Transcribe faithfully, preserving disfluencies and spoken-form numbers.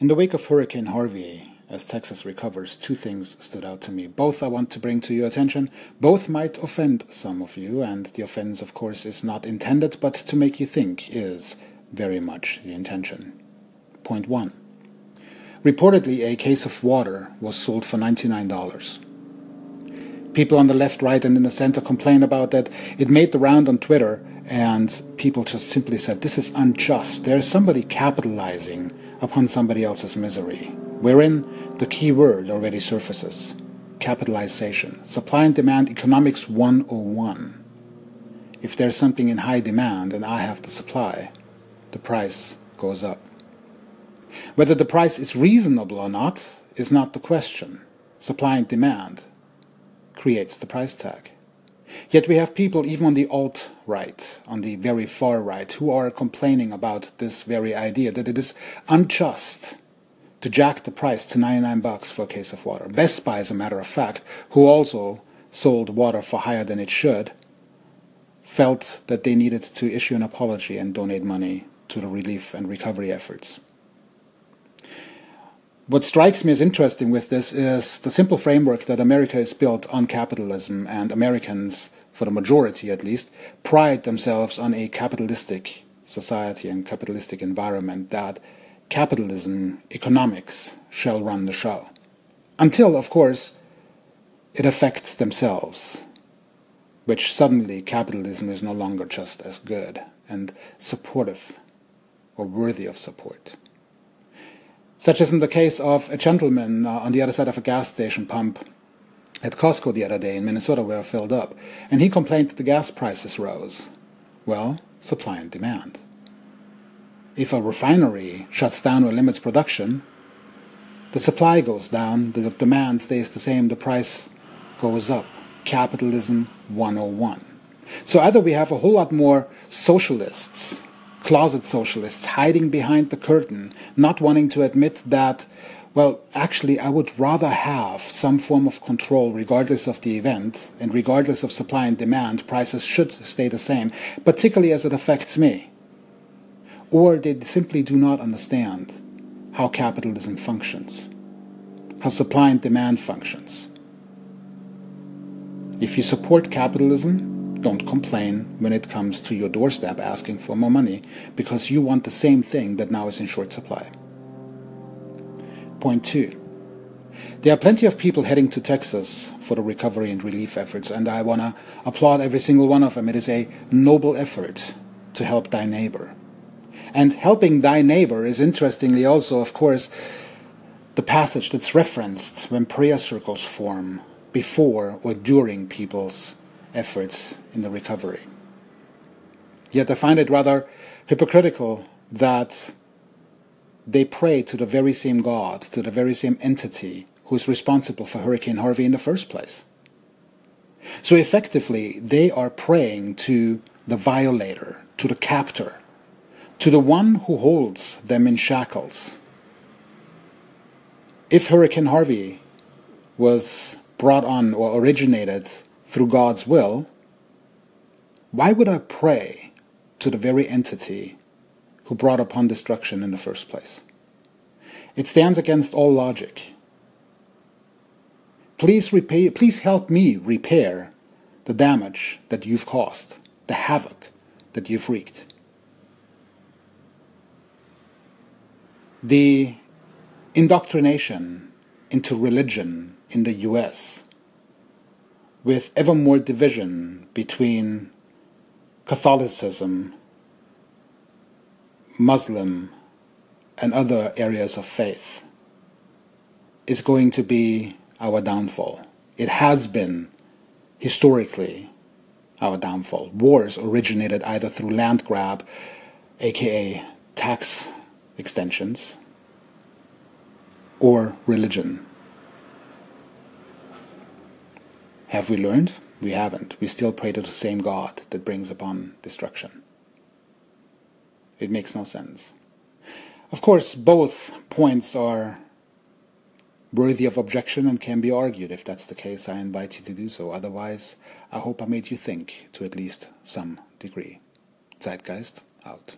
In the wake of Hurricane Harvey, as Texas recovers, two things stood out to me. Both I want to bring to your attention. Both might offend some of you, and the offense, of course, is not intended, but to make you think is very much the intention. Point one. Reportedly, a case of water was sold for ninety-nine dollars. People on the left, right, and in the center complained about that. It made the round on Twitter, and people just simply said, this is unjust. There's somebody capitalizing upon somebody else's misery. Wherein the key word already surfaces. Capitalization. Supply and demand economics one oh one. If there's something in high demand and I have the supply, the price goes up. Whether the price is reasonable or not is not the question. Supply and demand creates the price tag. Yet we have people even on the alt-right, on the very far right, who are complaining about this very idea that it is unjust to jack the price to ninety-nine bucks for a case of water. Best Buy, as a matter of fact, who also sold water for higher than it should, felt that they needed to issue an apology and donate money to the relief and recovery efforts. What strikes me as interesting with this is the simple framework that America is built on capitalism, and Americans, for the majority at least, pride themselves on a capitalistic society and capitalistic environment, that capitalism, economics, shall run the show. Until, of course, it affects themselves, which suddenly capitalism is no longer just as good and supportive or worthy of support. Such as in the case of a gentleman uh, on the other side of a gas station pump at Costco the other day in Minnesota, where it filled up, and he complained that the gas prices rose. Well, supply and demand. If a refinery shuts down or limits production, the supply goes down, the demand stays the same, the price goes up. Capitalism one oh one. So either we have a whole lot more socialists, closet socialists, hiding behind the curtain, not wanting to admit that, well, actually, I would rather have some form of control regardless of the event, and regardless of supply and demand, prices should stay the same, particularly as it affects me. Or they simply do not understand how capitalism functions, how supply and demand functions. If you support capitalism, don't complain when it comes to your doorstep asking for more money, because you want the same thing that now is in short supply. Point two. There are plenty of people heading to Texas for the recovery and relief efforts, and I want to applaud every single one of them. It is a noble effort to help thy neighbor. And helping thy neighbor is interestingly also, of course, the passage that's referenced when prayer circles form before or during people's efforts in the recovery. Yet I find it rather hypocritical that they pray to the very same God, to the very same entity who is responsible for Hurricane Harvey in the first place. So effectively, they are praying to the violator, to the captor, to the one who holds them in shackles. If Hurricane Harvey was brought on or originated through God's will, why would I pray to the very entity who brought upon destruction in the first place? It stands against all logic. Please repay, please help me repair the damage that you've caused, the havoc that you've wreaked. The indoctrination into religion in the U S, with ever more division between Catholicism, Muslim, and other areas of faith, is going to be our downfall. It has been, historically, our downfall. Wars originated either through land grab, aka tax extensions, or religion. Have we learned? We haven't. We still pray to the same God that brings upon destruction. It makes no sense. Of course, both points are worthy of objection and can be argued. If that's the case, I invite you to do so. Otherwise, I hope I made you think to at least some degree. Zeitgeist out.